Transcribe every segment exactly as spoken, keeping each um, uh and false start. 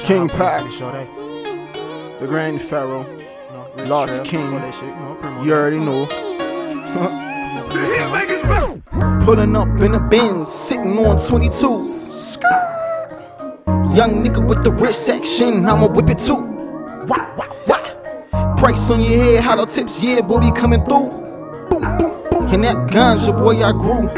Lost King pack. The Grand Pharaoh. Lost King. You already know. Pulling up in a Benz, sitting on twenty-twos. Young nigga with the wrist section, I'ma whip it too. Price on your head, hollow tips, yeah, booty coming through. Boom, boom, boom. And that ganja, boy, I grew.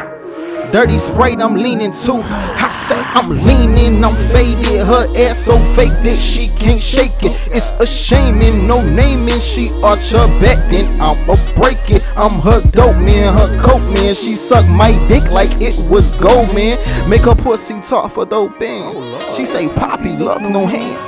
Dirty sprayed, I'm leaning too. I said I'm leaning, I'm faded. Her ass so fake that she can't shake it. It's a shaming, no naming. She arch her back, then I'ma break it. I'm her dope man, her coke man. She sucked my dick like it was gold, man. Make her pussy talk for those bands. She say, Poppy, love no hands.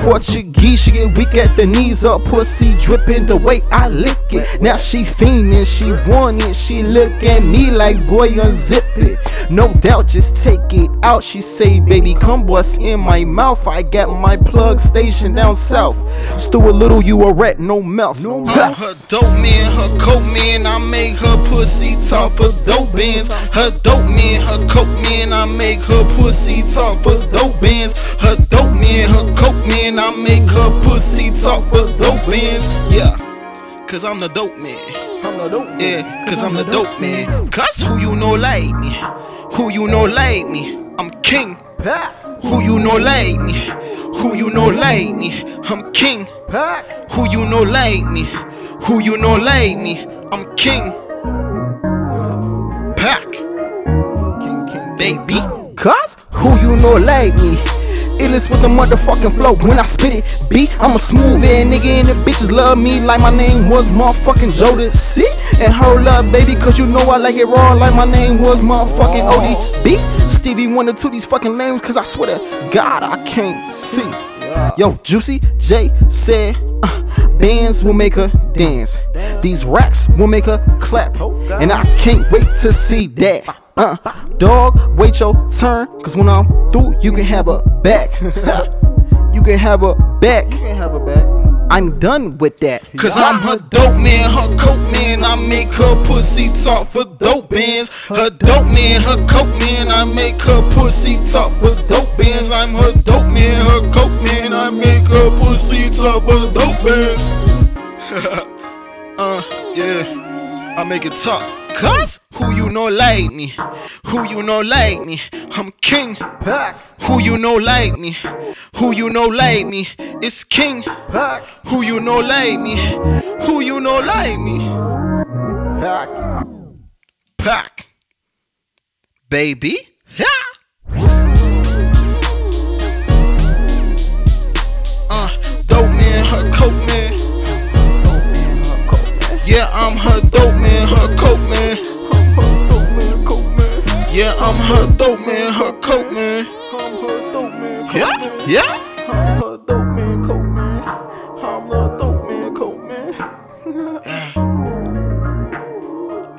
Portuguese, she get weak at the knees. Her pussy dripping the way I lick it. Now she fiending, she want it. She look at me like, boy, unzip it. No doubt, just take it out. She say, baby, come bust in my mouth. I got my plug station down south. Stew a little, you a rat, no mouse. No mouse. Her dope man, her coke man, I make her pussy talk for dope bands. Her dope man, her coke man, I make her pussy talk for dope bands. Her dope man, her coke man, I make her pussy talk for dope bands. Yeah, cause I'm the dope man. I'm the dope man. Yeah, cause I'm the dope man. Cause who you know like me? Who you know like me? I'm king. Who you know like me? Who you know like me? I'm king. Who you know like me? Who you know like me? I'm king. Pack. King, king, baby. Cause who you know like me? Illest with the motherfucking flow when I spit it, B. I'm a smooth ass nigga and the bitches love me like my name was motherfucking Jodeci. And hold up, baby, cause you know I like it raw like my name was motherfucking O D B. Stevie one or two these fucking names cause I swear to God I can't see. Yo, Juicy J said, uh, bands will make her dance. These racks will make her clap. And I can't wait to see that. Uh, dog, wait your turn, cause when I'm through, you can have a back. You can have a back. You can have a back. I'm done with that. Cause I'm her dope man, her coke man, I make her pussy talk for dope bands. Her dope man, her coke man, I make her pussy talk for dope bands. I'm her dope man, her coke man, I make her pussy talk for dope bands. uh, yeah, I make it talk. Cause who you know like me? Who you know like me? I'm king. Pack. Who you know like me? Who you know like me? It's king. Pack. Who you know like me? Who you know like me? Pack. Pack. Baby. Yeah. Uh, dope man, her coke man. Yeah, I'm her dope man, her coke man. Yeah, I'm her dope man, her coke man. Yeah, yeah. I'm her dope man, coke man. I'm her dope man, coke man.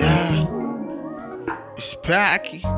Yeah. Yeah. It's Packy.